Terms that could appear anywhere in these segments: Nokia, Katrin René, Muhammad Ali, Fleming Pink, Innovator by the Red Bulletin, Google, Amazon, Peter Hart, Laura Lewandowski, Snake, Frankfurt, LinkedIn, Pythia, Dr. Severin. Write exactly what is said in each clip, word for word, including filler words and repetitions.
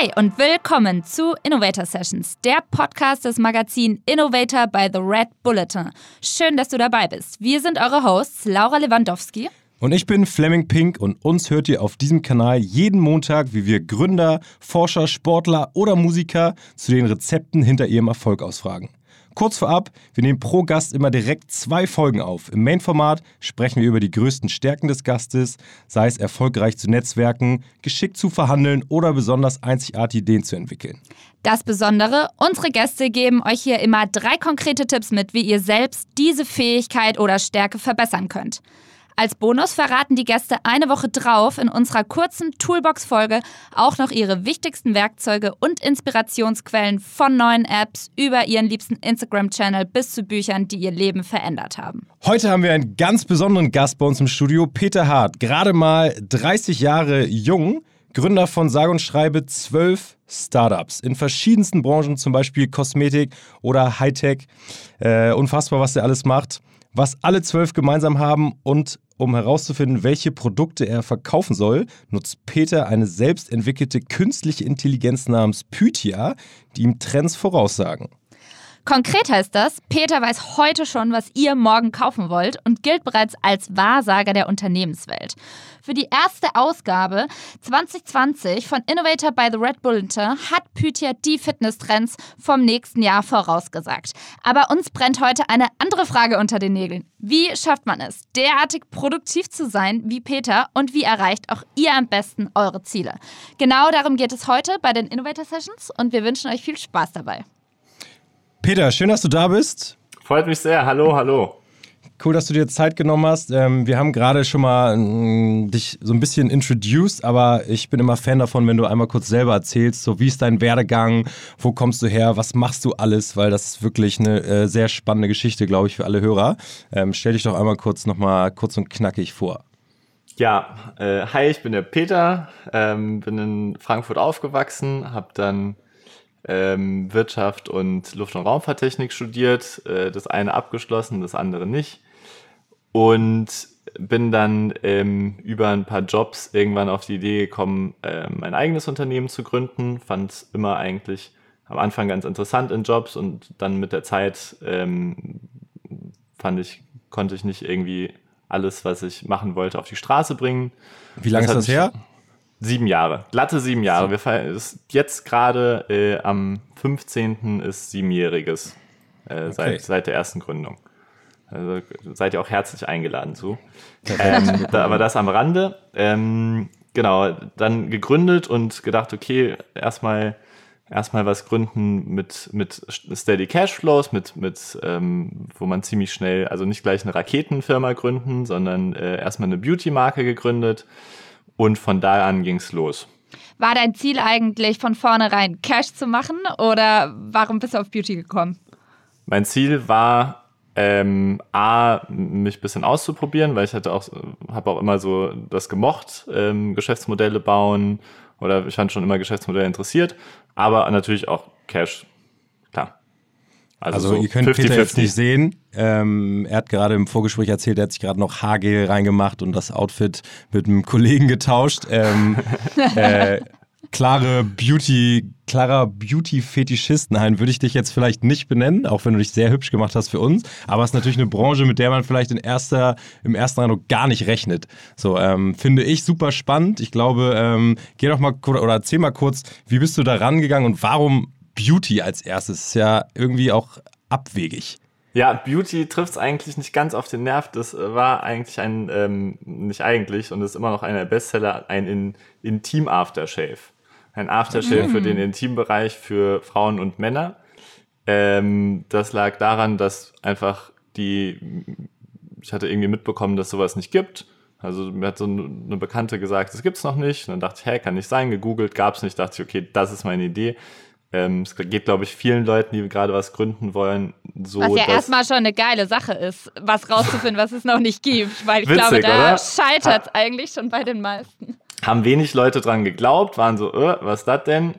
Hi und willkommen zu Innovator Sessions, der Podcast des Magazins Innovator by the Red Bulletin. Schön, dass du dabei bist. Wir sind eure Hosts Laura Lewandowski. Und ich bin Fleming Pink und uns hört ihr auf diesem Kanal jeden Montag, wie wir Gründer, Forscher, Sportler oder Musiker zu den Rezepten hinter ihrem Erfolg ausfragen. Kurz vorab, wir nehmen pro Gast immer direkt zwei Folgen auf. Im Main-Format sprechen wir über die größten Stärken des Gastes, sei es erfolgreich zu netzwerken, geschickt zu verhandeln oder besonders einzigartige Ideen zu entwickeln. Das Besondere, unsere Gäste geben euch hier immer drei konkrete Tipps mit, wie ihr selbst diese Fähigkeit oder Stärke verbessern könnt. Als Bonus verraten die Gäste eine Woche drauf in unserer kurzen Toolbox-Folge auch noch ihre wichtigsten Werkzeuge und Inspirationsquellen von neuen Apps über ihren liebsten Instagram-Channel bis zu Büchern, die ihr Leben verändert haben. Heute haben wir einen ganz besonderen Gast bei uns im Studio, Peter Hart. Gerade mal dreißig Jahre jung, Gründer von sage und schreibe zwölf Startups in verschiedensten Branchen, zum Beispiel Kosmetik oder Hightech. Äh, unfassbar, was der alles macht. Was alle zwölf gemeinsam haben und um herauszufinden, welche Produkte er verkaufen soll, nutzt Peter eine selbst entwickelte künstliche Intelligenz namens Pythia, die ihm Trends voraussagen. Konkret heißt das, Peter weiß heute schon, was ihr morgen kaufen wollt und gilt bereits als Wahrsager der Unternehmenswelt. Für die erste Ausgabe zwanzig zwanzig von Innovator by the Red Bulletin hat Pythia die Fitness-Trends vom nächsten Jahr vorausgesagt. Aber uns brennt heute eine andere Frage unter den Nägeln. Wie schafft man es, derartig produktiv zu sein wie Peter und wie erreicht auch ihr am besten eure Ziele? Genau darum geht es heute bei den Innovator Sessions und wir wünschen euch viel Spaß dabei. Peter, schön, dass du da bist. Freut mich sehr. Hallo, hallo. Cool, dass du dir Zeit genommen hast. Wir haben gerade schon mal dich so ein bisschen introduced, aber ich bin immer Fan davon, wenn du einmal kurz selber erzählst, so wie ist dein Werdegang, wo kommst du her, was machst du alles, weil das ist wirklich eine sehr spannende Geschichte, glaube ich, für alle Hörer. Stell dich doch einmal kurz nochmal kurz und knackig vor. Ja, äh, hi, ich bin der Peter, ähm, bin in Frankfurt aufgewachsen, habe dann Wirtschaft und Luft- und Raumfahrttechnik studiert, das eine abgeschlossen, das andere nicht und bin dann ähm, über ein paar Jobs irgendwann auf die Idee gekommen, ähm, ein eigenes Unternehmen zu gründen, fand es immer eigentlich am Anfang ganz interessant in Jobs und dann mit der Zeit ähm, fand ich, konnte ich nicht irgendwie alles, was ich machen wollte, auf die Straße bringen. Wie lange ist das her? Sieben Jahre, glatte sieben Jahre. Wir feiern, ist jetzt gerade äh, am fünfzehnten ist siebenjähriges, äh, okay. seit, seit der ersten Gründung. Also seid ihr auch herzlich eingeladen zu. Ähm, da, aber das am Rande. Ähm, genau, dann gegründet und gedacht, okay, erstmal erstmal was gründen mit, mit Steady Cashflows, mit, mit, ähm, wo man ziemlich schnell, also nicht gleich eine Raketenfirma gründen, sondern äh, erstmal eine Beauty-Marke gegründet. Und von da an ging's los. War dein Ziel eigentlich von vornherein Cash zu machen oder warum bist du auf Beauty gekommen? Mein Ziel war, ähm, A, mich ein bisschen auszuprobieren, weil ich hatte auch, habe auch immer so das gemocht, ähm, Geschäftsmodelle bauen oder ich fand schon immer Geschäftsmodelle interessiert, aber natürlich auch Cash, klar. Also, also so ihr könnt fünfzig, Peter fünfzig. Jetzt nicht sehen, ähm, er hat gerade im Vorgespräch erzählt, er hat sich gerade noch Haargel reingemacht und das Outfit mit einem Kollegen getauscht. Ähm, äh, klare Beauty, klarer Beauty-Fetischist, nein, würde ich dich jetzt vielleicht nicht benennen, auch wenn du dich sehr hübsch gemacht hast für uns, aber es ist natürlich eine Branche, mit der man vielleicht in erster, im ersten Eindruck gar nicht rechnet. So, ähm, finde ich super spannend. Ich glaube, ähm, geh doch mal oder erzähl mal kurz, wie bist du da rangegangen und warum Beauty als erstes ist ja irgendwie auch abwegig. Ja, Beauty trifft es eigentlich nicht ganz auf den Nerv. Das war eigentlich ein, ähm, nicht eigentlich, und ist immer noch einer der Bestseller, ein in, Intim-Aftershave. Ein Aftershave mhm. für den Intimbereich für Frauen und Männer. Ähm, das lag daran, dass einfach die, ich hatte irgendwie mitbekommen, dass sowas nicht gibt. Also mir hat so eine Bekannte gesagt, das gibt's noch nicht. Und dann dachte ich, hä, kann nicht sein, gegoogelt, gab's nicht. Dachte ich, okay, das ist meine Idee. Ähm, es geht, glaube ich, vielen Leuten, die gerade was gründen wollen, so. Was ja erstmal schon eine geile Sache ist, was rauszufinden, was es noch nicht gibt. Weil ich witzig, glaube, da scheitert es eigentlich schon bei den meisten. Haben wenig Leute dran geglaubt, waren so, äh, was ist das denn?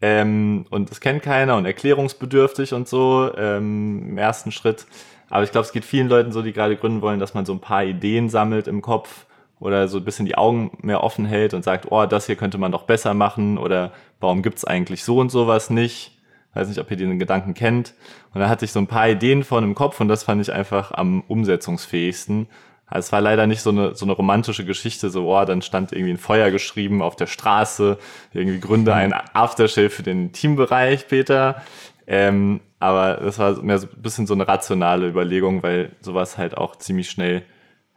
Ähm, und das kennt keiner und erklärungsbedürftig und so ähm, im ersten Schritt. Aber ich glaube, es geht vielen Leuten so, die gerade gründen wollen, dass man so ein paar Ideen sammelt im Kopf oder so ein bisschen die Augen mehr offen hält und sagt, oh, das hier könnte man doch besser machen oder warum gibt's eigentlich so und sowas nicht? Weiß nicht, ob ihr den Gedanken kennt. Und da hatte ich so ein paar Ideen von im Kopf und das fand ich einfach am umsetzungsfähigsten. Also es war leider nicht so eine, so eine romantische Geschichte, so, oh, dann stand irgendwie ein Feuer geschrieben auf der Straße, irgendwie gründe ein Aftershave für den Teambereich, Peter. Ähm, aber das war mehr so ein bisschen so eine rationale Überlegung, weil sowas halt auch ziemlich schnell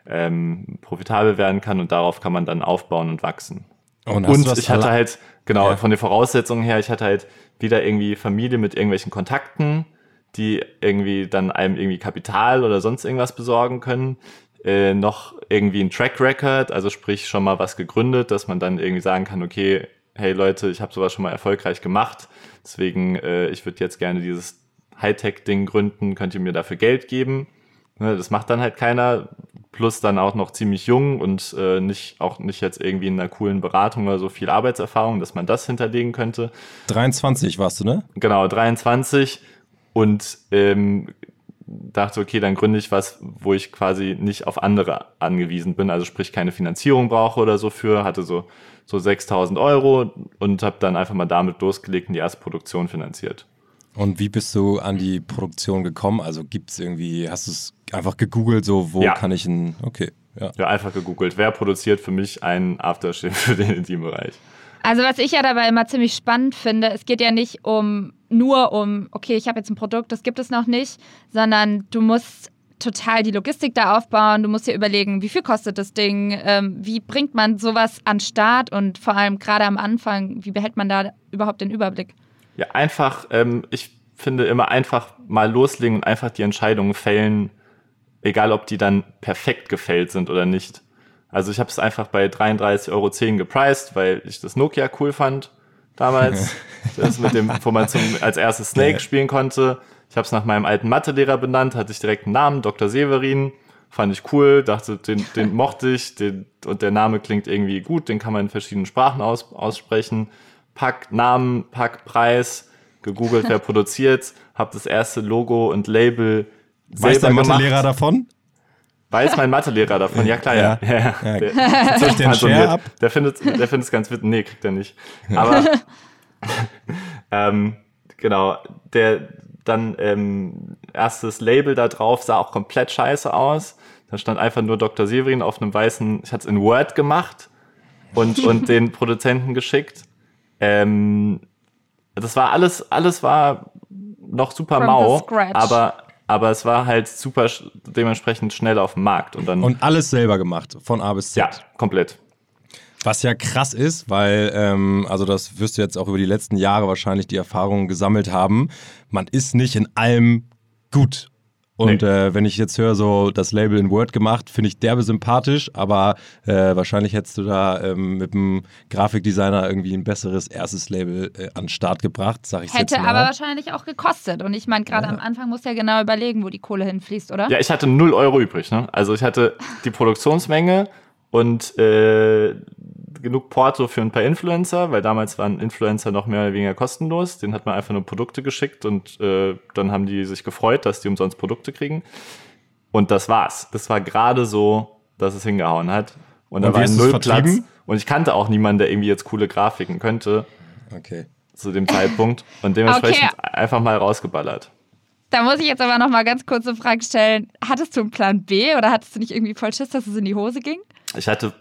ähm, profitabel werden kann und darauf kann man dann aufbauen und wachsen. Und, und ich hatte halt, genau, ja. von den Voraussetzungen her, ich hatte halt wieder irgendwie Familie mit irgendwelchen Kontakten, die irgendwie dann einem irgendwie Kapital oder sonst irgendwas besorgen können. Äh, noch irgendwie ein Track Record, also sprich schon mal was gegründet, dass man dann irgendwie sagen kann, okay, hey Leute, ich habe sowas schon mal erfolgreich gemacht, deswegen äh, ich würde jetzt gerne dieses Hightech-Ding gründen, könnt ihr mir dafür Geld geben? Ne, das macht dann halt keiner, plus dann auch noch ziemlich jung und äh, nicht auch nicht jetzt irgendwie in einer coolen Beratung oder so viel Arbeitserfahrung, dass man das hinterlegen könnte. dreiundzwanzig warst du, ne? Genau, dreiundzwanzig und ähm, dachte, okay, dann gründe ich was, wo ich quasi nicht auf andere angewiesen bin, also sprich keine Finanzierung brauche oder so für, hatte so, so sechstausend Euro und habe dann einfach mal damit losgelegt und die erste Produktion finanziert. Und wie bist du an die Produktion gekommen? Also gibt's irgendwie, hast du es einfach gegoogelt, so wo ja. kann ich ein, okay. Ja. ja, einfach gegoogelt. Wer produziert für mich einen Aftershave für den Intimbereich? Also was ich ja dabei immer ziemlich spannend finde, es geht ja nicht um nur um, okay, ich habe jetzt ein Produkt, das gibt es noch nicht, sondern du musst total die Logistik da aufbauen, du musst dir überlegen, wie viel kostet das Ding, ähm, wie bringt man sowas an den Start und vor allem gerade am Anfang, wie behält man da überhaupt den Überblick? Ja, einfach, ähm, ich finde immer einfach mal loslegen und einfach die Entscheidungen fällen, egal ob die dann perfekt gefällt sind oder nicht. Also ich habe es einfach bei dreiunddreißig Euro zehn gepriced, weil ich das Nokia cool fand damals, das mit dem, wo man zum, als erstes Snake spielen konnte. Ich habe es nach meinem alten Mathelehrer benannt, hatte ich direkt einen Namen, Doktor Severin, fand ich cool, dachte, den, den mochte ich den, und der Name klingt irgendwie gut, den kann man in verschiedenen Sprachen aus, aussprechen. Pack Namen, Pack Preis, gegoogelt, wer produziert, habe das erste Logo und Label selber gemacht. Weiß dein Mathelehrer davon? Weiß mein Mathelehrer davon, ja klar, ja. ja. ja. ja. Der, der, der, Share ab? der findet der findet es ganz witzig, nee, kriegt er nicht. Aber ähm, genau, der dann ähm, erstes Label da drauf sah auch komplett scheiße aus. Da stand einfach nur Doktor Severin auf einem weißen, ich hatte es in Word gemacht und und den Produzenten geschickt. Ähm, das war alles, alles war noch super From mau, aber Aber es war halt super dementsprechend schnell auf dem Markt. Und dann und alles selber gemacht, von A bis Z. Ja, komplett. Was ja krass ist, weil, ähm, also das wirst du jetzt auch über die letzten Jahre wahrscheinlich die Erfahrungen gesammelt haben, man ist nicht in allem gut. Und nee. äh, wenn ich jetzt höre, so das Label in Word gemacht, finde ich derbe sympathisch, aber äh, wahrscheinlich hättest du da ähm, mit einem Grafikdesigner irgendwie ein besseres erstes Label äh, an den Start gebracht, sag ich jetzt mal. Hätte aber wahrscheinlich auch gekostet. Und ich meine, gerade ja. am Anfang musst du ja genau überlegen, wo die Kohle hinfließt, oder? Ja, ich hatte null Euro übrig, ne? Also ich hatte die Produktionsmenge und äh, genug Porto für ein paar Influencer, weil damals waren Influencer noch mehr oder weniger kostenlos. Den hat man einfach nur Produkte geschickt und äh, dann haben die sich gefreut, dass die umsonst Produkte kriegen. Und das war's. Das war gerade so, dass es hingehauen hat. Und, und da war ein Nullplatz. Und ich kannte auch niemanden, der irgendwie jetzt coole Grafiken könnte. Okay. Zu dem Zeitpunkt. Und dementsprechend okay. einfach mal rausgeballert. Da muss ich jetzt aber noch mal ganz kurz eine Frage stellen. Hattest du einen Plan B oder hattest du nicht irgendwie voll Schiss, dass es in die Hose ging? Ich hatte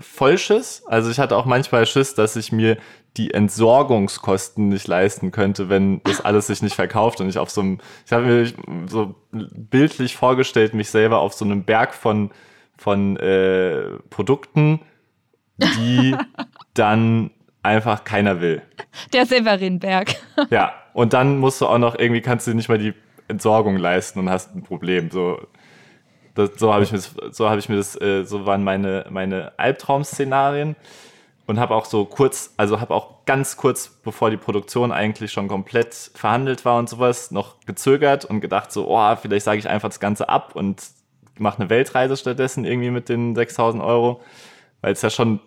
voll Schiss. Also ich hatte auch manchmal Schiss, dass ich mir die Entsorgungskosten nicht leisten könnte, wenn das alles sich nicht verkauft und ich auf so einem, ich habe mir so bildlich vorgestellt, mich selber auf so einem Berg von, von äh, Produkten, die dann einfach keiner will. Der Severinberg. Ja, und dann musst du auch noch irgendwie, kannst du nicht mal die Entsorgung leisten und hast ein Problem. So, das, so habe ich mir das, so habe ich mir das, äh, so waren meine, meine Albtraum-Szenarien und habe auch so kurz, also habe auch ganz kurz, bevor die Produktion eigentlich schon komplett verhandelt war und sowas, noch gezögert und gedacht so, oh, vielleicht sage ich einfach das Ganze ab und mache eine Weltreise stattdessen irgendwie mit den sechstausend Euro, weil es ja schon,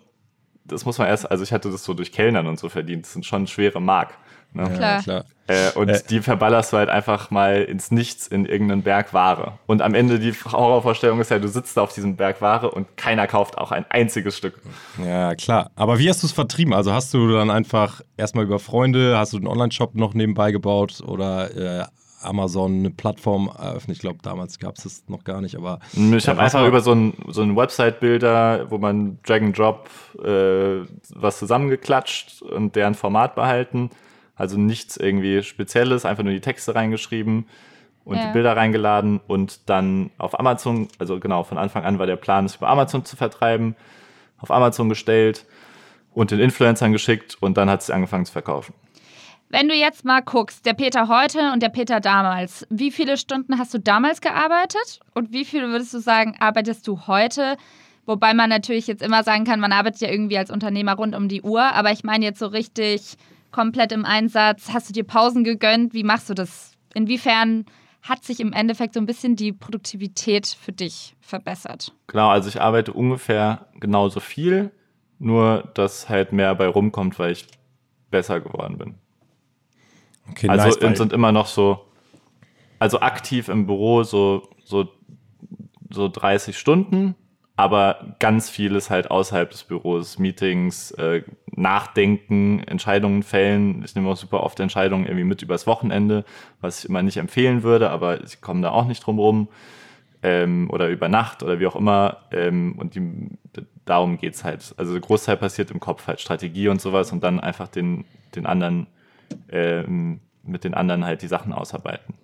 das muss man erst, also ich hatte das so durch Kellnern und so verdient, das sind schon schwere Mark. Ne? Klar. Klar. Äh, und äh. die verballerst du halt einfach mal ins Nichts in irgendeinen Berg Ware. Und am Ende die Horrorvorstellung ist ja, du sitzt da auf diesem Berg Ware und keiner kauft auch ein einziges Stück. Ja, klar. Aber wie hast du es vertrieben? Also hast du dann einfach erstmal über Freunde, hast du den Online-Shop noch nebenbei gebaut oder äh, Amazon eine Plattform eröffnet? Ich glaube, damals gab es das noch gar nicht, aber... Ich habe einfach über so einen so einen Website-Builder, wo man Drag and Drop äh, was zusammengeklatscht und deren Format behalten. Also nichts irgendwie Spezielles, einfach nur die Texte reingeschrieben und ja. die Bilder reingeladen und dann auf Amazon, also genau, von Anfang an war der Plan, es über Amazon zu vertreiben, auf Amazon gestellt und den Influencern geschickt und dann hat es angefangen zu verkaufen. Wenn du jetzt mal guckst, der Peter heute und der Peter damals, wie viele Stunden hast du damals gearbeitet und wie viel würdest du sagen, arbeitest du heute? Wobei man natürlich jetzt immer sagen kann, man arbeitet ja irgendwie als Unternehmer rund um die Uhr, aber ich meine jetzt so richtig komplett im Einsatz, hast du dir Pausen gegönnt, wie machst du das? Inwiefern hat sich im Endeffekt so ein bisschen die Produktivität für dich verbessert? Genau, also ich arbeite ungefähr genauso viel, nur dass halt mehr bei rumkommt, weil ich besser geworden bin. Okay, also nice, sind immer noch so, also aktiv im Büro so, so, so dreißig Stunden, aber ganz viel ist halt außerhalb des Büros, Meetings, äh, Nachdenken, Entscheidungen fällen. Ich nehme auch super oft Entscheidungen irgendwie mit übers Wochenende, was ich immer nicht empfehlen würde, aber ich komme da auch nicht drum rum. Ähm, oder über Nacht oder wie auch immer. Ähm, und die, darum geht's halt. Also der Großteil passiert im Kopf halt, Strategie und sowas und dann einfach den, den anderen Ähm, mit den anderen halt die Sachen ausarbeiten.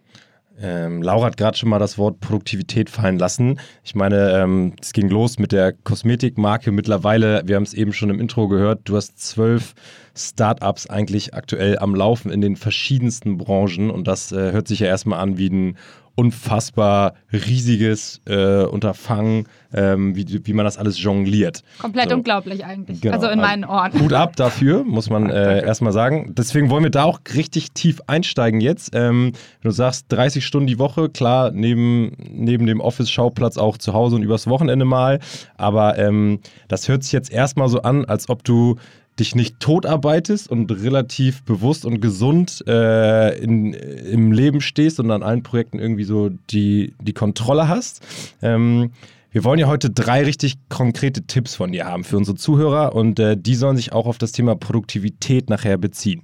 Ähm, Laura hat gerade schon mal das Wort Produktivität fallen lassen. Ich meine, ähm, es ging los mit der Kosmetikmarke mittlerweile. Wir haben es eben schon im Intro gehört. Du hast zwölf Startups eigentlich aktuell am Laufen in den verschiedensten Branchen und das äh, hört sich ja erstmal an wie ein unfassbar riesiges äh, Unterfangen, ähm, wie, wie man das alles jongliert. Komplett so. Unglaublich eigentlich, genau. Also in meinen Ohren. Hut ab dafür, muss man äh, erstmal sagen. Deswegen wollen wir da auch richtig tief einsteigen jetzt. Ähm, wenn du sagst, dreißig Stunden die Woche, klar, neben, neben dem Office-Schauplatz auch zu Hause und übers Wochenende mal, aber ähm, das hört sich jetzt erstmal so an, als ob du dich nicht tot arbeitest und relativ bewusst und gesund äh, in, im Leben stehst und an allen Projekten irgendwie so die, die Kontrolle hast. Ähm, wir wollen ja heute drei richtig konkrete Tipps von dir haben für unsere Zuhörer und äh, die sollen sich auch auf das Thema Produktivität nachher beziehen.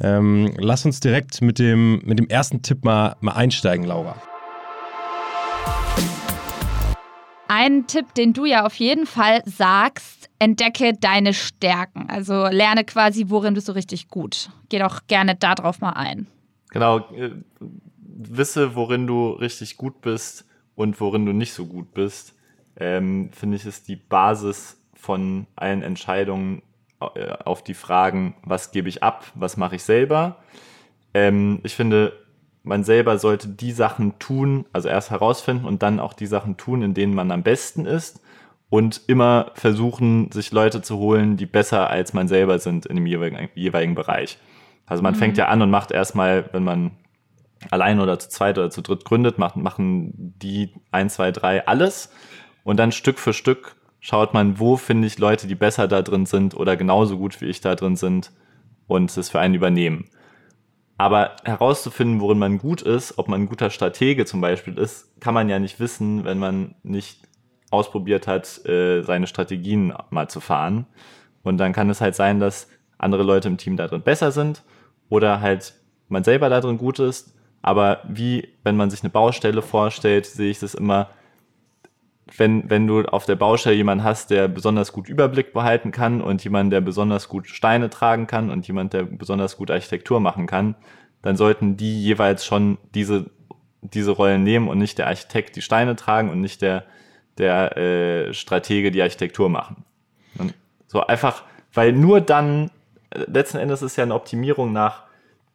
Ähm, lass uns direkt mit dem, mit dem ersten Tipp mal, mal einsteigen, Laura. Ein Tipp, den du ja auf jeden Fall sagst, entdecke deine Stärken. Also lerne quasi, worin bist du richtig gut. Geh doch gerne darauf mal ein. Genau, wisse, worin du richtig gut bist und worin du nicht so gut bist. Ähm, finde ich, ist die Basis von allen Entscheidungen auf die Fragen, was gebe ich ab, was mache ich selber. Ähm, ich finde... Man selber sollte die Sachen tun, also erst herausfinden und dann auch die Sachen tun, in denen man am besten ist und immer versuchen, sich Leute zu holen, die besser als man selber sind in dem jeweiligen, jeweiligen Bereich. Also man mhm. fängt ja an und macht erstmal, wenn man allein oder zu zweit oder zu dritt gründet, macht, machen die ein, zwei, drei alles und dann Stück für Stück schaut man, wo finde ich Leute, die besser da drin sind oder genauso gut wie ich da drin sind und das für einen übernehmen. Aber herauszufinden, worin man gut ist, ob man ein guter Stratege zum Beispiel ist, kann man ja nicht wissen, wenn man nicht ausprobiert hat, seine Strategien mal zu fahren. Und dann kann es halt sein, dass andere Leute im Team darin besser sind oder halt man selber darin gut ist. Aber wie, wenn man sich eine Baustelle vorstellt, sehe ich das immer, wenn, wenn du auf der Baustelle jemanden hast, der besonders gut Überblick behalten kann und jemand, der besonders gut Steine tragen kann und jemand, der besonders gut Architektur machen kann, dann sollten die jeweils schon diese, diese Rollen nehmen und nicht der Architekt die Steine tragen und nicht der, der äh, Stratege die Architektur machen. Und so einfach, weil nur dann, letzten Endes ist ja eine Optimierung nach,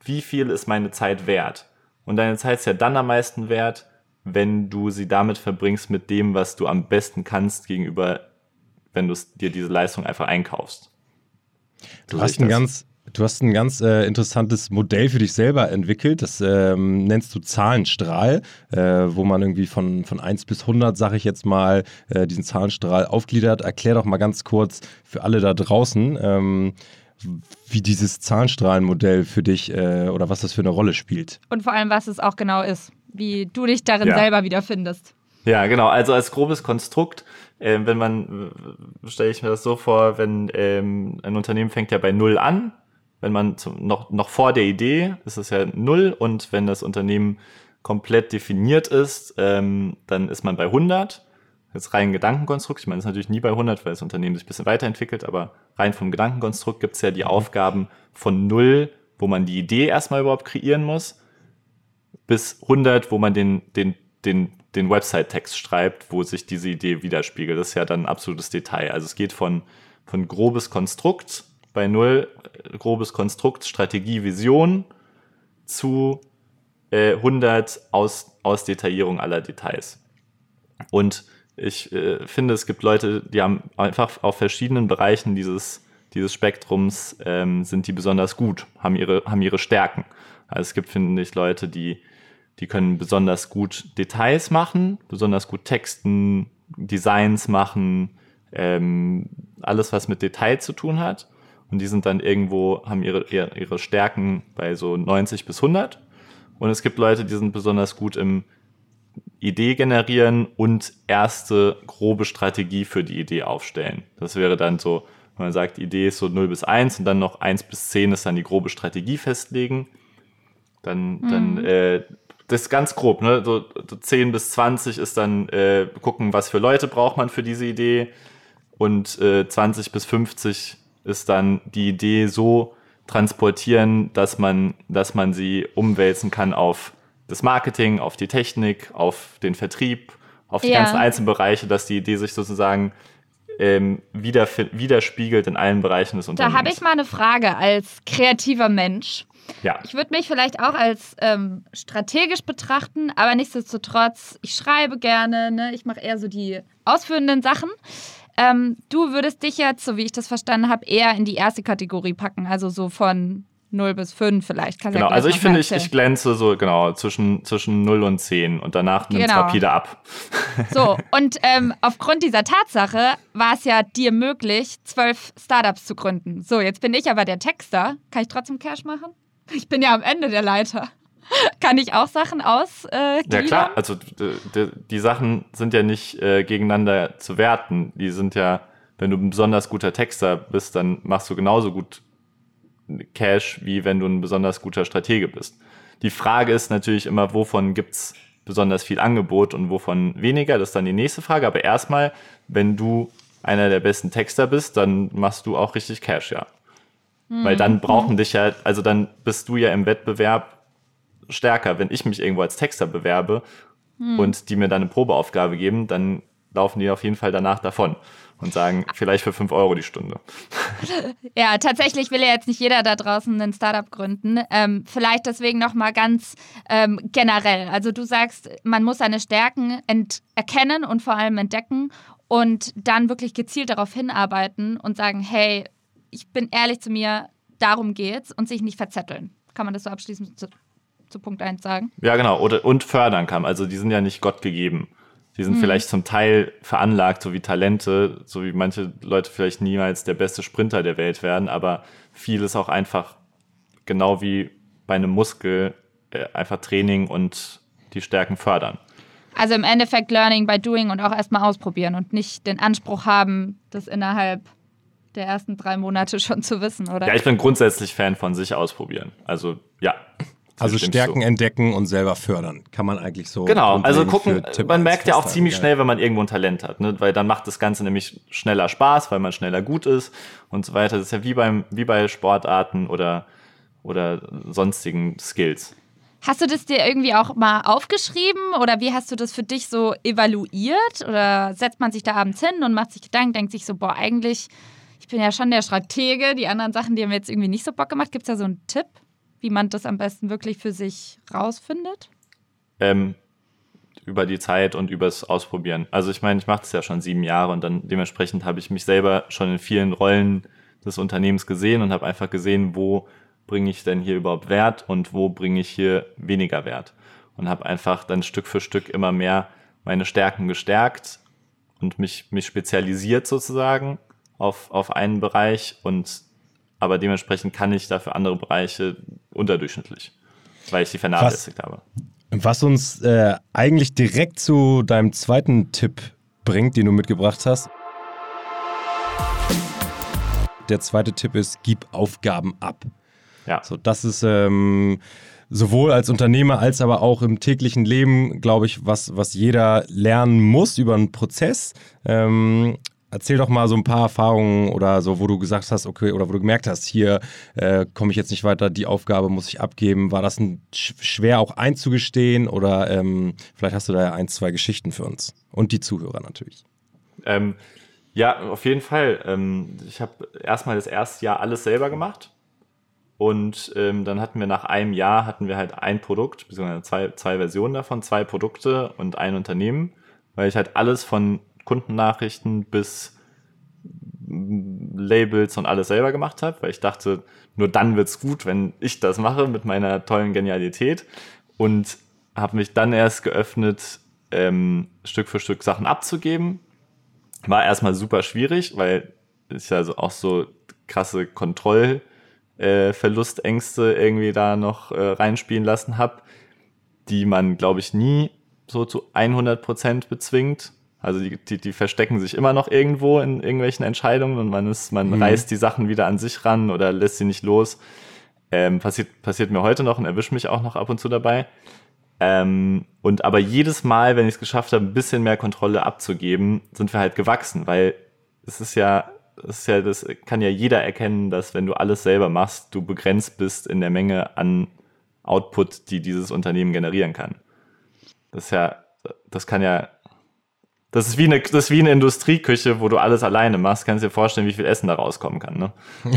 wie viel ist meine Zeit wert? Und deine Zeit ist ja dann am meisten wert, wenn du sie damit verbringst mit dem, was du am besten kannst gegenüber, wenn du dir diese Leistung einfach einkaufst. Du hast ein ganz, du hast ein ganz äh, interessantes Modell für dich selber entwickelt, das ähm, nennst du Zahlenstrahl, äh, wo man irgendwie von, von eins bis hundert, sage ich jetzt mal, äh, diesen Zahlenstrahl aufgliedert. Erklär doch mal ganz kurz für alle da draußen, ähm, wie dieses Zahnstrahlenmodell für dich äh, oder was das für eine Rolle spielt. Und vor allem, was es auch genau ist, wie du dich darin ja. selber wiederfindest. Ja, genau. Also als grobes Konstrukt, äh, wenn man, stelle ich mir das so vor, wenn ähm, ein Unternehmen fängt ja bei Null an, wenn man zum, noch, noch vor der Idee ist es ja Null, und wenn das Unternehmen komplett definiert ist, ähm, dann ist man bei hundert. Jetzt rein Gedankenkonstrukt. Ich meine, es ist natürlich nie bei hundert, weil das Unternehmen sich ein bisschen weiterentwickelt, aber rein vom Gedankenkonstrukt gibt es ja die Aufgaben von Null, wo man die Idee erstmal überhaupt kreieren muss, bis hundert, wo man den, den, den den Website-Text schreibt, wo sich diese Idee widerspiegelt. Das ist ja dann ein absolutes Detail. Also es geht von, von grobes Konstrukt bei Null, grobes Konstrukt, Strategie, Vision, zu äh, hundert Aus, Ausdetaillierung aller Details. Und ich äh, finde, es gibt Leute, die haben einfach auf verschiedenen Bereichen dieses, dieses Spektrums, ähm, sind die besonders gut, haben ihre, haben ihre Stärken. Also es gibt, finde ich, Leute, die Die können besonders gut Details machen, besonders gut Texten, Designs machen, ähm, alles, was mit Detail zu tun hat. Und die sind dann irgendwo, haben ihre, ihre Stärken bei so neunzig bis hundert. Und es gibt Leute, die sind besonders gut im Idee generieren und erste grobe Strategie für die Idee aufstellen. Das wäre dann so, wenn man sagt, Idee ist so null bis eins und dann noch eins bis zehn ist dann die grobe Strategie festlegen. Dann, dann mhm. äh, das ist ganz grob, ne? So, so zehn bis zwanzig ist dann äh, gucken, was für Leute braucht man für diese Idee, und äh, zwanzig bis fünfzig ist dann die Idee so transportieren, dass man, dass man sie umwälzen kann auf das Marketing, auf die Technik, auf den Vertrieb, auf die ja. ganzen Einzelbereiche, dass die Idee sich sozusagen ähm, wieder, widerspiegelt in allen Bereichen des Unternehmens. Da habe ich mal eine Frage als kreativer Mensch. Ja. Ich würde mich vielleicht auch als ähm, strategisch betrachten, aber nichtsdestotrotz, ich schreibe gerne, ne? Ich mache eher so die ausführenden Sachen. Ähm, du würdest dich jetzt, so wie ich das verstanden habe, eher in die erste Kategorie packen, also so von null bis fünf vielleicht. Kannst genau, ja also ich finde, ich, ich glänze so genau zwischen, zwischen null und zehn und danach nimmt es genau. rapide ab. So, und ähm, aufgrund dieser Tatsache war es ja dir möglich, zwölf Startups zu gründen. So, jetzt bin ich aber der Texter. Kann ich trotzdem Cash machen? Ich bin ja am Ende der Leiter. Kann ich auch Sachen ausgliedern? Ja klar, also die, die Sachen sind ja nicht äh, gegeneinander zu werten. Die sind ja, wenn du ein besonders guter Texter bist, dann machst du genauso gut Cash, wie wenn du ein besonders guter Stratege bist. Die Frage ist natürlich immer, wovon gibt es besonders viel Angebot und wovon weniger? Das ist dann die nächste Frage. Aber erstmal, wenn du einer der besten Texter bist, dann machst du auch richtig Cash, ja. Weil dann brauchen dich ja, also dann bist du ja im Wettbewerb stärker. Wenn ich mich irgendwo als Texter bewerbe hm. und die mir dann eine Probeaufgabe geben, dann laufen die auf jeden Fall danach davon und sagen, vielleicht für fünf Euro die Stunde. Ja, tatsächlich will ja jetzt nicht jeder da draußen ein Startup gründen. Ähm, vielleicht deswegen nochmal ganz ähm, generell. Also du sagst, man muss seine Stärken ent- erkennen und vor allem entdecken und dann wirklich gezielt darauf hinarbeiten und sagen, hey, ich bin ehrlich zu mir, darum geht's, und sich nicht verzetteln. Kann man das so abschließend zu, zu Punkt eins sagen? Ja, genau. Oder, und fördern kann. Also die sind ja nicht Gott gegeben. Die sind hm. vielleicht zum Teil veranlagt, so wie Talente, so wie manche Leute vielleicht niemals der beste Sprinter der Welt werden, aber viel ist auch einfach, genau wie bei einem Muskel, einfach Training und die Stärken fördern. Also im Endeffekt Learning by Doing und auch erstmal ausprobieren und nicht den Anspruch haben, das innerhalb der ersten drei Monate schon zu wissen, oder? Ja, ich bin grundsätzlich Fan von sich ausprobieren. Also, ja. Also Stärken so. entdecken und selber fördern, kann man eigentlich so. Genau, also gucken, man merkt ja auch ziemlich ja. schnell, wenn man irgendwo ein Talent hat, ne? Weil dann macht das Ganze nämlich schneller Spaß, weil man schneller gut ist und so weiter. Das ist ja wie, beim, wie bei Sportarten oder, oder sonstigen Skills. Hast du das dir irgendwie auch mal aufgeschrieben oder wie hast du das für dich so evaluiert? Oder setzt man sich da abends hin und macht sich Gedanken, denkt sich so, boah, eigentlich... Ich bin ja schon der Stratege. Die anderen Sachen, die haben jetzt irgendwie nicht so Bock gemacht. Gibt es da so einen Tipp, wie man das am besten wirklich für sich rausfindet? Ähm, über die Zeit und übers Ausprobieren. Also ich meine, ich mache das ja schon sieben Jahre und dann dementsprechend habe ich mich selber schon in vielen Rollen des Unternehmens gesehen und habe einfach gesehen, wo bringe ich denn hier überhaupt Wert und wo bringe ich hier weniger Wert. Und habe einfach dann Stück für Stück immer mehr meine Stärken gestärkt und mich, mich spezialisiert sozusagen auf, auf einen Bereich und aber dementsprechend kann ich dafür andere Bereiche unterdurchschnittlich, weil ich die vernachlässigt habe. Was uns äh, eigentlich direkt zu deinem zweiten Tipp bringt, den du mitgebracht hast. Der zweite Tipp ist, gib Aufgaben ab. Ja. So, das ist ähm, sowohl als Unternehmer als aber auch im täglichen Leben, glaube ich, was, was jeder lernen muss über einen Prozess. Ähm, erzähl doch mal so ein paar Erfahrungen oder so, wo du gesagt hast, okay, oder wo du gemerkt hast, hier äh, komme ich jetzt nicht weiter, die Aufgabe muss ich abgeben. War das ein, schwer auch einzugestehen oder ähm, vielleicht hast du da ja ein, zwei Geschichten für uns und die Zuhörer natürlich. Ähm, ja, auf jeden Fall. Ähm, ich habe erstmal das erste Jahr alles selber gemacht. Und ähm, dann hatten wir nach einem Jahr hatten wir halt ein Produkt, beziehungsweise zwei, zwei Versionen davon, zwei Produkte und ein Unternehmen, weil ich halt alles von Kundennachrichten bis Labels und alles selber gemacht habe, weil ich dachte, nur dann wird's gut, wenn ich das mache mit meiner tollen Genialität, und habe mich dann erst geöffnet, ähm, Stück für Stück Sachen abzugeben. War erstmal super schwierig, weil ich also auch so krasse Kontroll- Äh, Verlustängste irgendwie da noch äh, reinspielen lassen habe, die man, glaube ich, nie so zu hundert Prozent bezwingt. Also die, die, die verstecken sich immer noch irgendwo in irgendwelchen Entscheidungen und man ist, man mhm. reißt die Sachen wieder an sich ran oder lässt sie nicht los. Ähm, passiert, passiert mir heute noch und erwischt mich auch noch ab und zu dabei. Ähm, und aber jedes Mal, wenn ich es geschafft habe, ein bisschen mehr Kontrolle abzugeben, sind wir halt gewachsen, weil es ist ja Das, ist ja, das kann ja jeder erkennen, dass wenn du alles selber machst, du begrenzt bist in der Menge an Output, die dieses Unternehmen generieren kann. Das ist ja, das kann ja, das ist wie eine, das ist wie eine Industrieküche, wo du alles alleine machst. Kannst dir vorstellen, wie viel Essen da rauskommen kann, ne?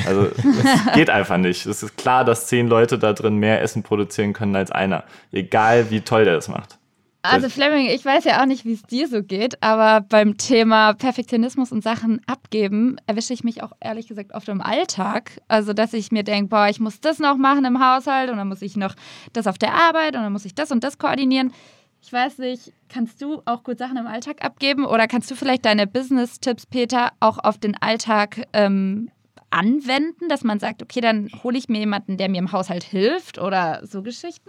Also das geht einfach nicht. Es ist klar, dass zehn Leute da drin mehr Essen produzieren können als einer, egal wie toll der das macht. Also Fleming, ich weiß ja auch nicht, wie es dir so geht, aber beim Thema Perfektionismus und Sachen abgeben erwische ich mich auch ehrlich gesagt oft im Alltag. Also dass ich mir denke, boah, ich muss das noch machen im Haushalt und dann muss ich noch das auf der Arbeit und dann muss ich das und das koordinieren. Ich weiß nicht, kannst du auch gut Sachen im Alltag abgeben oder kannst du vielleicht deine Business-Tipps, Peter, auch auf den Alltag ähm, anwenden, dass man sagt, okay, dann hole ich mir jemanden, der mir im Haushalt hilft oder so Geschichten?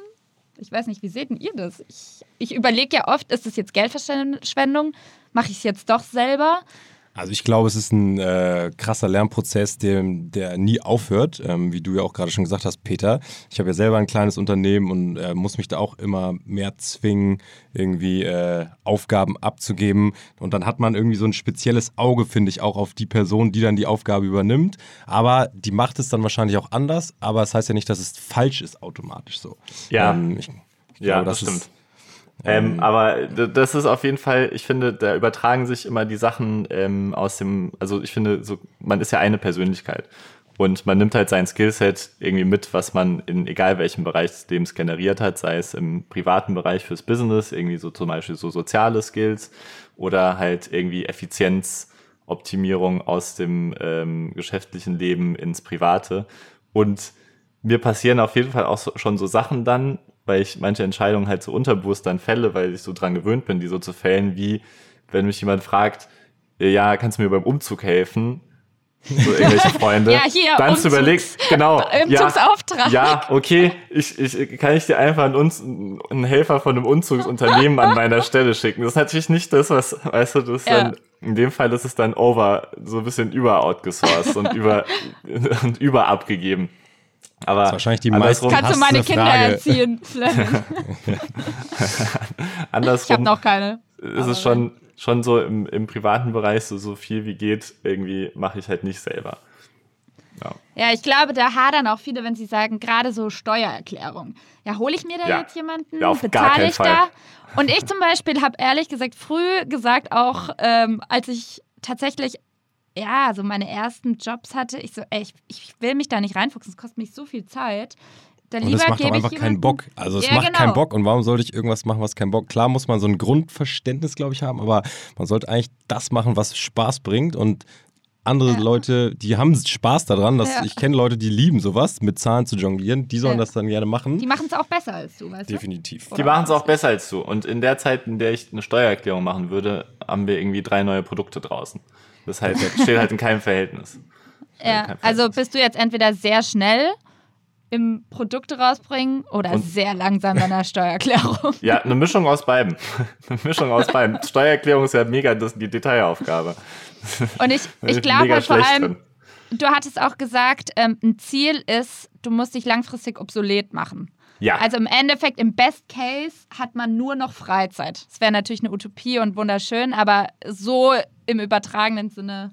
Ich weiß nicht, wie seht denn ihr das? Ich, ich überlege ja oft, ist das jetzt Geldverschwendung? Mache ich es jetzt doch selber? Also ich glaube, es ist ein äh, krasser Lernprozess, der, der nie aufhört, ähm, wie du ja auch gerade schon gesagt hast, Peter. Ich habe ja selber ein kleines Unternehmen und äh, muss mich da auch immer mehr zwingen, irgendwie äh, Aufgaben abzugeben. Und dann hat man irgendwie so ein spezielles Auge, finde ich, auch auf die Person, die dann die Aufgabe übernimmt. Aber die macht es dann wahrscheinlich auch anders. Aber das heißt ja nicht, dass es falsch ist automatisch so. Ja, ähm, ich, ich ja glaube, das, das stimmt. Ist, Ähm, aber das ist auf jeden Fall, ich finde, da übertragen sich immer die Sachen ähm, aus dem, also ich finde, so, man ist ja eine Persönlichkeit und man nimmt halt sein Skillset irgendwie mit, was man in egal welchem Bereich des Lebens generiert hat, sei es im privaten Bereich fürs Business, irgendwie so zum Beispiel so soziale Skills oder halt irgendwie Effizienzoptimierung aus dem ähm, geschäftlichen Leben ins Private. Und mir passieren auf jeden Fall auch so, schon so Sachen dann, weil ich manche Entscheidungen halt so unterbewusst dann fälle, weil ich so dran gewöhnt bin, die so zu fällen, wie wenn mich jemand fragt, ja, kannst du mir beim Umzug helfen? So irgendwelche Freunde. Ja, hier, dann Umzugs- überlegst, genau. Umzugsauftrag. Ja, ja, okay, ich, ich, kann ich dir einfach einen, Unz- einen Helfer von einem Umzugsunternehmen an meiner Stelle schicken? Das ist natürlich nicht das, was, weißt du, das ja. Dann, in dem Fall ist es dann over, so ein bisschen über outgesourced und über, und über abgegeben. Aber das ist wahrscheinlich die meisten. Kannst du meine Kinder Frage. Erziehen? Andersrum. Ich habe noch keine. Ist es schon, schon so im, im privaten Bereich, so, so viel wie geht, irgendwie mache ich halt nicht selber. Ja. ja, ich glaube, da hadern auch viele, wenn sie sagen, gerade so Steuererklärung. Ja, hole ich mir da ja. jetzt jemanden? Ja, auf gar keinen Fall. Bezahle ich da? Und ich zum Beispiel habe ehrlich gesagt früh gesagt, auch ähm, als ich tatsächlich. Ja, so meine ersten Jobs hatte, ich so, ey, ich, ich will mich da nicht reinfuchsen, es kostet mich so viel Zeit. Dann und das macht doch einfach keinen Bock. Also es ja, macht genau. keinen Bock und warum sollte ich irgendwas machen, was keinen Bock? Klar muss man so ein Grundverständnis, glaube ich, haben, aber man sollte eigentlich das machen, was Spaß bringt und andere ja. Leute, die haben Spaß daran. Dass ja. Ich kenne Leute, die lieben sowas, mit Zahlen zu jonglieren. Die sollen ja. das dann gerne machen. Die machen es auch besser als du, weißt du? Definitiv. Oder die machen es auch besser als du. Und in der Zeit, in der ich eine Steuererklärung machen würde, haben wir irgendwie drei neue Produkte draußen. Das heißt, steht halt in keinem Verhältnis. Ja. Also bist du jetzt entweder sehr schnell im Produkte rausbringen oder und sehr langsam bei einer Steuererklärung? Ja, eine Mischung aus beidem. Eine Mischung aus beidem. Steuererklärung ist ja mega das, die Detailaufgabe. Und ich, ich glaube halt vor allem, drin. Du hattest auch gesagt, ähm, ein Ziel ist, du musst dich langfristig obsolet machen. Ja. Also im Endeffekt, im Best Case hat man nur noch Freizeit. Das wäre natürlich eine Utopie und wunderschön, aber so im übertragenen Sinne.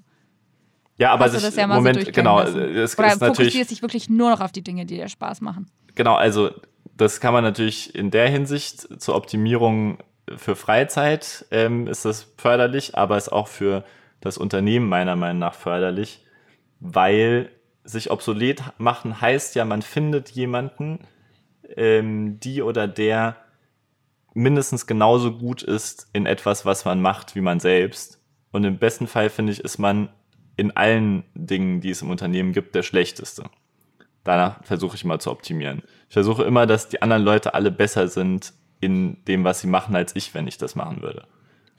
Ja, aber sich, ja Moment, so genau, es ist natürlich... Oder fokussierst dich wirklich nur noch auf die Dinge, die dir Spaß machen. Genau, also das kann man natürlich in der Hinsicht zur Optimierung für Freizeit ähm, ist das förderlich, aber ist auch für das Unternehmen meiner Meinung nach förderlich, weil sich obsolet machen heißt ja, man findet jemanden, ähm, die oder der mindestens genauso gut ist in etwas, was man macht, wie man selbst. Und im besten Fall, finde ich, ist man in allen Dingen, die es im Unternehmen gibt, der schlechteste. Danach versuche ich mal zu optimieren. Ich versuche immer, dass die anderen Leute alle besser sind in dem, was sie machen, als ich, wenn ich das machen würde.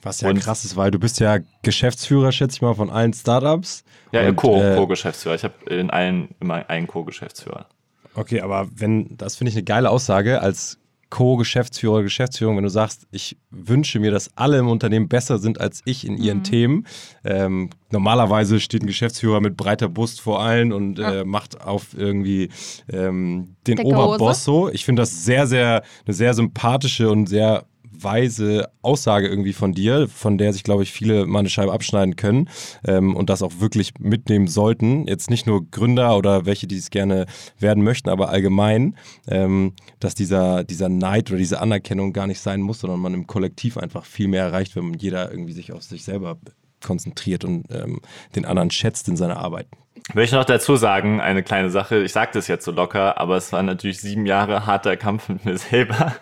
Was ja und, krass ist, weil du bist ja Geschäftsführer, schätze ich mal, von allen Startups. Ja, und, Co, äh, Co-Geschäftsführer. Ich habe in allen immer einen Co-Geschäftsführer. Okay, aber wenn, das finde ich eine geile Aussage, als Co-Geschäftsführer oder Geschäftsführung, wenn du sagst, ich wünsche mir, dass alle im Unternehmen besser sind als ich in ihren mhm. Themen. Ähm, normalerweise steht ein Geschäftsführer mit breiter Brust vor allen und äh, macht auf irgendwie ähm, den Dicke Oberboss Hose. So. Ich finde das sehr, sehr, eine sehr sympathische und sehr weise Aussage irgendwie von dir, von der sich, glaube ich, viele mal eine Scheibe abschneiden können ähm, und das auch wirklich mitnehmen sollten. Jetzt nicht nur Gründer oder welche, die es gerne werden möchten, aber allgemein, ähm, dass dieser, dieser Neid oder diese Anerkennung gar nicht sein muss, sondern man im Kollektiv einfach viel mehr erreicht, wenn jeder irgendwie sich auf sich selber konzentriert und ähm, den anderen schätzt in seiner Arbeit. Will ich noch dazu sagen, eine kleine Sache, ich sage das jetzt so locker, aber es waren natürlich sieben Jahre harter Kampf mit mir selber.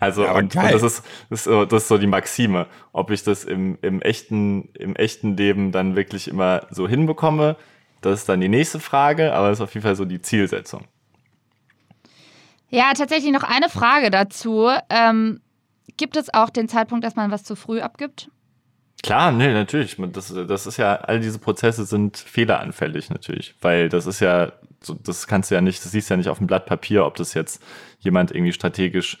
Also ja, und, und das, ist, das, ist so, das ist so die Maxime, ob ich das im, im, echten, im echten Leben dann wirklich immer so hinbekomme, das ist dann die nächste Frage, aber das ist auf jeden Fall so die Zielsetzung. Ja, tatsächlich noch eine Frage dazu. Ähm, gibt es auch den Zeitpunkt, dass man was zu früh abgibt? Klar, nee, natürlich. Das, das ist ja, all diese Prozesse sind fehleranfällig natürlich, weil das ist ja, das kannst du ja nicht, das siehst du ja nicht auf dem Blatt Papier, ob das jetzt jemand irgendwie strategisch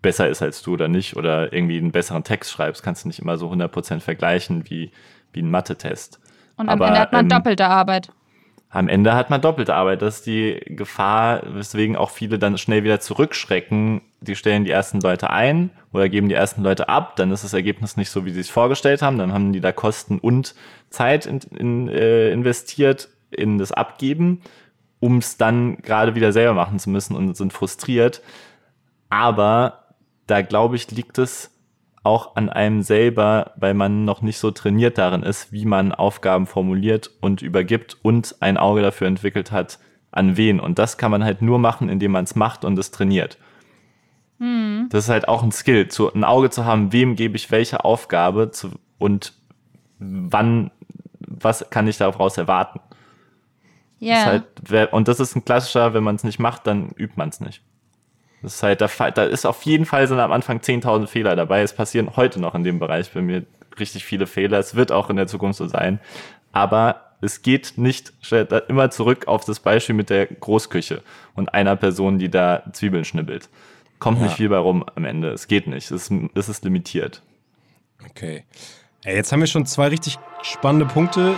besser ist als du oder nicht oder irgendwie einen besseren Text schreibst, kannst du nicht immer so hundert Prozent vergleichen wie, wie ein Mathe-Test. Und am Aber, Ende hat man ähm, doppelte Arbeit. Am Ende hat man doppelte Arbeit. Das ist die Gefahr, weswegen auch viele dann schnell wieder zurückschrecken. Die stellen die ersten Leute ein oder geben die ersten Leute ab. Dann ist das Ergebnis nicht so, wie sie es vorgestellt haben. Dann haben die da Kosten und Zeit in, in, äh, investiert in das Abgeben, um es dann gerade wieder selber machen zu müssen und sind frustriert. Aber da, glaube ich, liegt es auch an einem selber, weil man noch nicht so trainiert darin ist, wie man Aufgaben formuliert und übergibt und ein Auge dafür entwickelt hat, an wen. Und das kann man halt nur machen, indem man es macht und es trainiert. Hm. Das ist halt auch ein Skill, zu, ein Auge zu haben, wem gebe ich welche Aufgabe zu, und wann, was kann ich daraus erwarten. Ja. Yeah. Halt, und das ist ein klassischer, wenn man es nicht macht, dann übt man es nicht. Das ist halt, da ist auf jeden Fall sind am Anfang zehntausend Fehler dabei. Es passieren heute noch in dem Bereich bei mir richtig viele Fehler. Es wird auch in der Zukunft so sein. Aber es geht nicht, immer zurück auf das Beispiel mit der Großküche und einer Person, die da Zwiebeln schnibbelt. Kommt ja nicht viel bei rum am Ende. Es geht nicht. Es ist, es ist limitiert. Okay. Ey, jetzt haben wir schon zwei richtig spannende Punkte.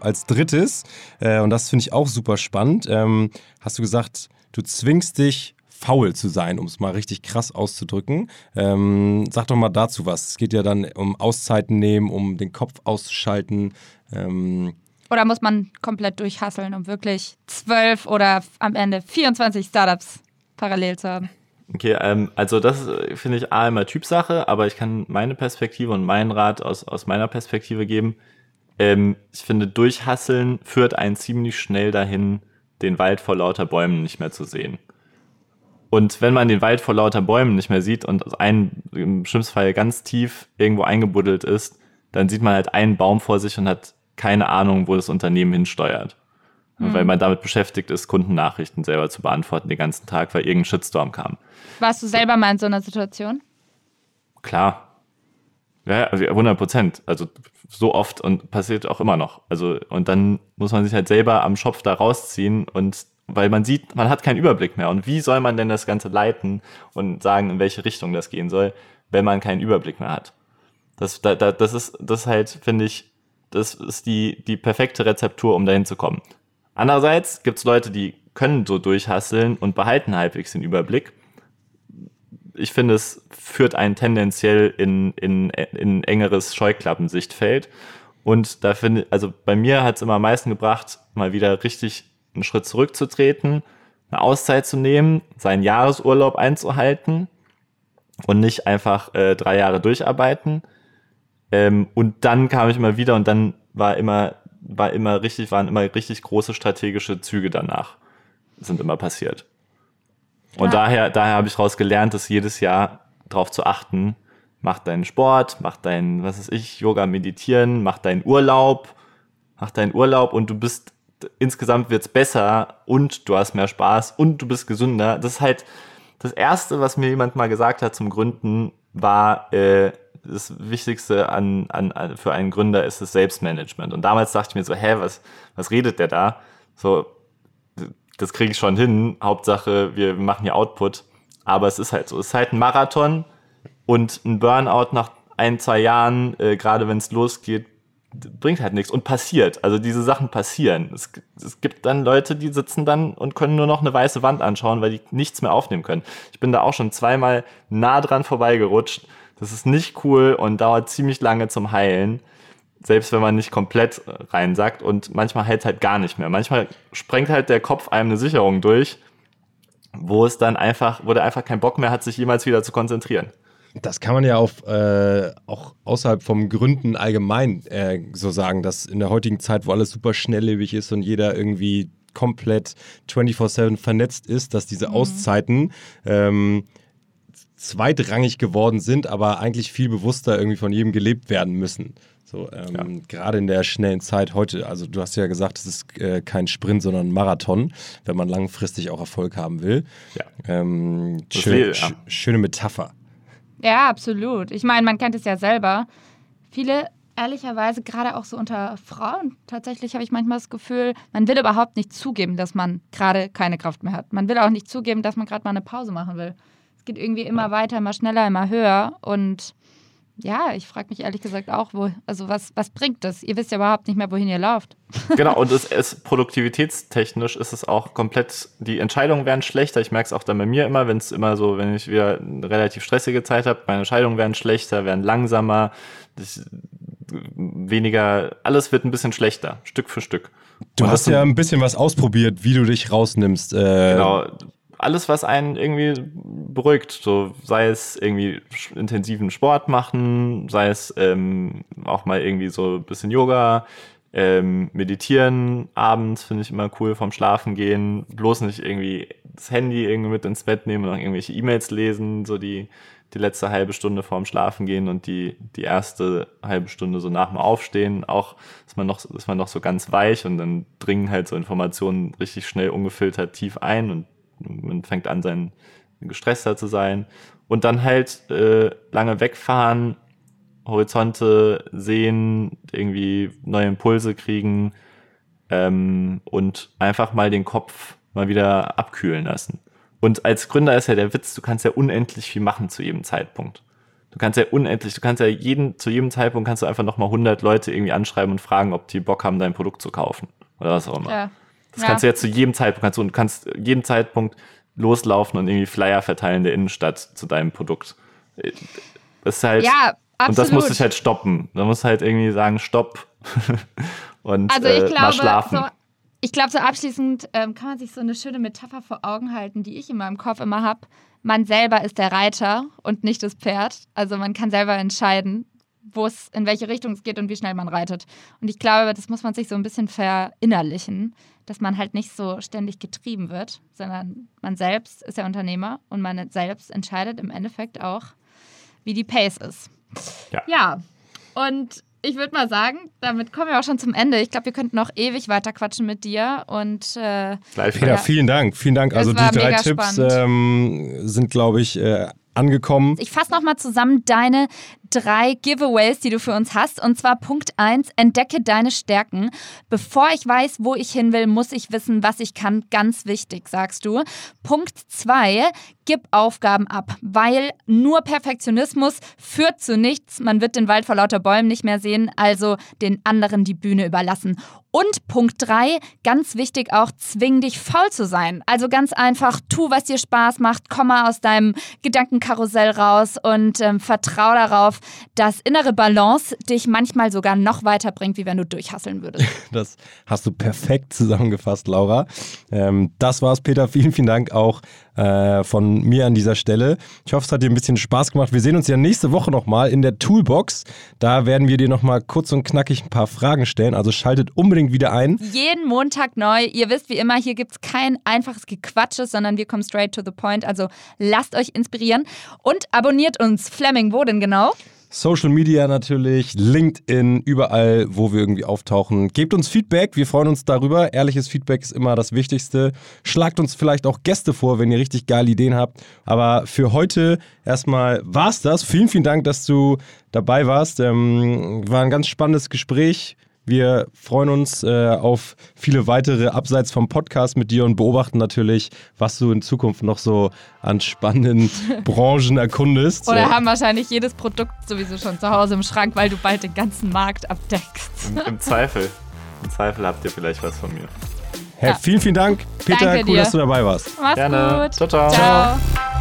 Als drittes, äh, und das finde ich auch super spannend, ähm, hast du gesagt, du zwingst dich, faul zu sein, um es mal richtig krass auszudrücken. Ähm, sag doch mal dazu was. Es geht ja dann um Auszeiten nehmen, um den Kopf auszuschalten. Ähm. Oder muss man komplett durchhasseln, um wirklich zwölf oder am Ende vierundzwanzig Startups parallel zu haben? Okay, ähm, also das finde ich A, immer Typsache, aber ich kann meine Perspektive und meinen Rat aus, aus meiner Perspektive geben. Ähm, ich finde, durchhasseln führt einen ziemlich schnell dahin, den Wald vor lauter Bäumen nicht mehr zu sehen. Und wenn man den Wald vor lauter Bäumen nicht mehr sieht und einen, im schlimmsten Fall ganz tief irgendwo eingebuddelt ist, dann sieht man halt einen Baum vor sich und hat keine Ahnung, wo das Unternehmen hinsteuert. Mhm. Weil man damit beschäftigt ist, Kundennachrichten selber zu beantworten den ganzen Tag, weil irgendein Shitstorm kam. Warst du selber mal in so einer Situation? Klar. Ja, also hundert Prozent. Also so oft und passiert auch immer noch. Also und dann muss man sich halt selber am Schopf da rausziehen und weil man sieht, man hat keinen Überblick mehr. Und wie soll man denn das Ganze leiten und sagen, in welche Richtung das gehen soll, wenn man keinen Überblick mehr hat? Das, da, da, das ist das halt, finde ich, das ist die, die perfekte Rezeptur, um dahin zu kommen. Andererseits gibt es Leute, die können so durchhasseln und behalten halbwegs den Überblick. Ich finde, es führt einen tendenziell in, in, in engeres Scheuklappensichtfeld. Und da finde ich, also bei mir hat es immer am meisten gebracht, mal wieder richtig einen Schritt zurückzutreten, eine Auszeit zu nehmen, seinen Jahresurlaub einzuhalten und nicht einfach äh, drei Jahre durcharbeiten. Ähm, und dann kam ich immer wieder und dann war immer, war immer richtig, waren immer richtig große strategische Züge danach. Sind immer passiert. Und ja. daher, daher habe ich daraus gelernt, dass jedes Jahr darauf zu achten, mach deinen Sport, mach deinen, was weiß ich, Yoga, meditieren, mach deinen Urlaub, mach deinen Urlaub und du bist, insgesamt wird's besser und du hast mehr Spaß und du bist gesünder. Das ist halt das Erste, was mir jemand mal gesagt hat zum Gründen, war, äh, das Wichtigste an, an, an für einen Gründer ist das Selbstmanagement. Und damals dachte ich mir so, hä, was, was redet der da? So, das kriege ich schon hin. Hauptsache, wir machen hier Output. Aber es ist halt so. Es ist halt ein Marathon und ein Burnout nach ein, zwei Jahren, äh, gerade wenn es losgeht, bringt halt nichts und passiert. Also diese Sachen passieren. Es, es gibt dann Leute, die sitzen dann und können nur noch eine weiße Wand anschauen, weil die nichts mehr aufnehmen können. Ich bin da auch schon zweimal nah dran vorbeigerutscht. Das ist nicht cool und dauert ziemlich lange zum Heilen. Selbst wenn man nicht komplett reinsackt und manchmal hält es halt gar nicht mehr. Manchmal sprengt halt der Kopf einem eine Sicherung durch, wo es dann einfach, wo der einfach keinen Bock mehr hat, sich jemals wieder zu konzentrieren. Das kann man ja auf, äh, auch außerhalb vom Gründen allgemein äh, so sagen, dass in der heutigen Zeit, wo alles super schnelllebig ist und jeder irgendwie komplett vierundzwanzig sieben vernetzt ist, dass diese mhm. Auszeiten ähm, zweitrangig geworden sind, aber eigentlich viel bewusster irgendwie von jedem gelebt werden müssen. So, ähm, ja. Gerade in der schnellen Zeit heute, also du hast ja gesagt, es ist äh, kein Sprint, sondern ein Marathon, wenn man langfristig auch Erfolg haben will. Ja. Ähm, schön, sch- schöne Metapher. Ja, absolut. Ich meine, man kennt es ja selber. Viele, ehrlicherweise, gerade auch so unter Frauen, tatsächlich habe ich manchmal das Gefühl, man will überhaupt nicht zugeben, dass man gerade keine Kraft mehr hat. Man will auch nicht zugeben, dass man gerade mal eine Pause machen will. Es geht irgendwie immer ja. weiter, immer schneller, immer höher. Und ja, ich frage mich ehrlich gesagt auch, wo, also was, was bringt das? Ihr wisst ja überhaupt nicht mehr, wohin ihr lauft. Genau, und es ist produktivitätstechnisch ist es auch komplett, die Entscheidungen werden schlechter. Ich merke es auch dann bei mir immer, wenn es immer so, wenn ich wieder eine relativ stressige Zeit habe, meine Entscheidungen werden schlechter, werden langsamer, ich, weniger, alles wird ein bisschen schlechter, Stück für Stück. Du hast, hast ja ein bisschen was ausprobiert, wie du dich rausnimmst. Äh genau, alles, was einen irgendwie beruhigt, so sei es irgendwie intensiven Sport machen, sei es ähm, auch mal irgendwie so ein bisschen Yoga, Ähm, meditieren abends finde ich immer cool, vom Schlafen gehen, bloß nicht irgendwie das Handy irgendwie mit ins Bett nehmen und noch irgendwelche E-Mails lesen, so die, die letzte halbe Stunde vorm Schlafen gehen und die, die erste halbe Stunde so nach dem Aufstehen, auch ist man noch, ist man noch so ganz weich und dann dringen halt so Informationen richtig schnell ungefiltert tief ein und man fängt an, sein gestresster zu sein und dann halt äh, lange wegfahren, Horizonte sehen, irgendwie neue Impulse kriegen ähm, und einfach mal den Kopf mal wieder abkühlen lassen. Und als Gründer ist ja der Witz, du kannst ja unendlich viel machen zu jedem Zeitpunkt. Du kannst ja unendlich, du kannst ja jeden, zu jedem Zeitpunkt kannst du einfach nochmal hundert Leute irgendwie anschreiben und fragen, ob die Bock haben, dein Produkt zu kaufen oder was auch immer. Ja. Das ja. kannst du ja zu jedem Zeitpunkt, kannst du, und kannst jeden Zeitpunkt loslaufen und irgendwie Flyer verteilen in der Innenstadt zu deinem Produkt. Das ist halt... Ja. Absolut. Und das musste ich halt stoppen. Da musst du halt irgendwie sagen, stopp. Und also ich äh, glaube, mal schlafen. So, ich glaube, so abschließend ähm, kann man sich so eine schöne Metapher vor Augen halten, die ich in meinem Kopf immer habe. Man selber ist der Reiter und nicht das Pferd. Also man kann selber entscheiden, wo es, in welche Richtung es geht und wie schnell man reitet. Und ich glaube, das muss man sich so ein bisschen verinnerlichen, dass man halt nicht so ständig getrieben wird, sondern man selbst ist der Unternehmer und man selbst entscheidet im Endeffekt auch, wie die Pace ist. Ja. ja, und ich würde mal sagen, damit kommen wir auch schon zum Ende. Ich glaube, wir könnten noch ewig weiter quatschen mit dir. Und äh, Peter, ja. vielen Dank. Vielen Dank. Also die drei Tipps ähm, sind, glaube ich, äh, angekommen. Ich fasse nochmal zusammen deine drei Giveaways, die du für uns hast. Und zwar Punkt eins, entdecke deine Stärken. Bevor ich weiß, wo ich hin will, muss ich wissen, was ich kann. Ganz wichtig, sagst du. Punkt zwei, gib Aufgaben ab, weil nur Perfektionismus führt zu nichts. Man wird den Wald vor lauter Bäumen nicht mehr sehen, also den anderen die Bühne überlassen. Und Punkt drei, ganz wichtig auch, zwing dich faul zu sein. Also ganz einfach, tu, was dir Spaß macht, komm mal aus deinem Gedankenkarussell raus und ähm, vertrau darauf, dass innere Balance dich manchmal sogar noch weiterbringt, wie wenn du durchhasseln würdest. Das hast du perfekt zusammengefasst, Laura. Ähm, das war's, Peter. Vielen, vielen Dank auch äh, von mir an dieser Stelle. Ich hoffe, es hat dir ein bisschen Spaß gemacht. Wir sehen uns ja nächste Woche nochmal in der Toolbox. Da werden wir dir nochmal kurz und knackig ein paar Fragen stellen. Also schaltet unbedingt wieder ein. Jeden Montag neu. Ihr wisst wie immer, hier gibt es kein einfaches Gequatsches, sondern wir kommen straight to the point. Also lasst euch inspirieren und abonniert uns. Fleming, wo denn genau? Social Media natürlich, LinkedIn, überall, wo wir irgendwie auftauchen. Gebt uns Feedback, wir freuen uns darüber. Ehrliches Feedback ist immer das Wichtigste. Schlagt uns vielleicht auch Gäste vor, wenn ihr richtig geile Ideen habt. Aber für heute erstmal war's das. Vielen, vielen Dank, dass du dabei warst. Ähm, war ein ganz spannendes Gespräch. Wir freuen uns äh, auf viele weitere abseits vom Podcast mit dir und beobachten natürlich, was du in Zukunft noch so an spannenden Branchen erkundest. Oder so. Haben wahrscheinlich jedes Produkt sowieso schon zu Hause im Schrank, weil du bald den ganzen Markt abdeckst. Im, im Zweifel. Im Zweifel habt ihr vielleicht was von mir. Hey, ja. Vielen, vielen Dank. Peter, danke cool, dir. Dass du dabei warst. Mach's Gerne. Gut. Ciao, ciao. Ciao.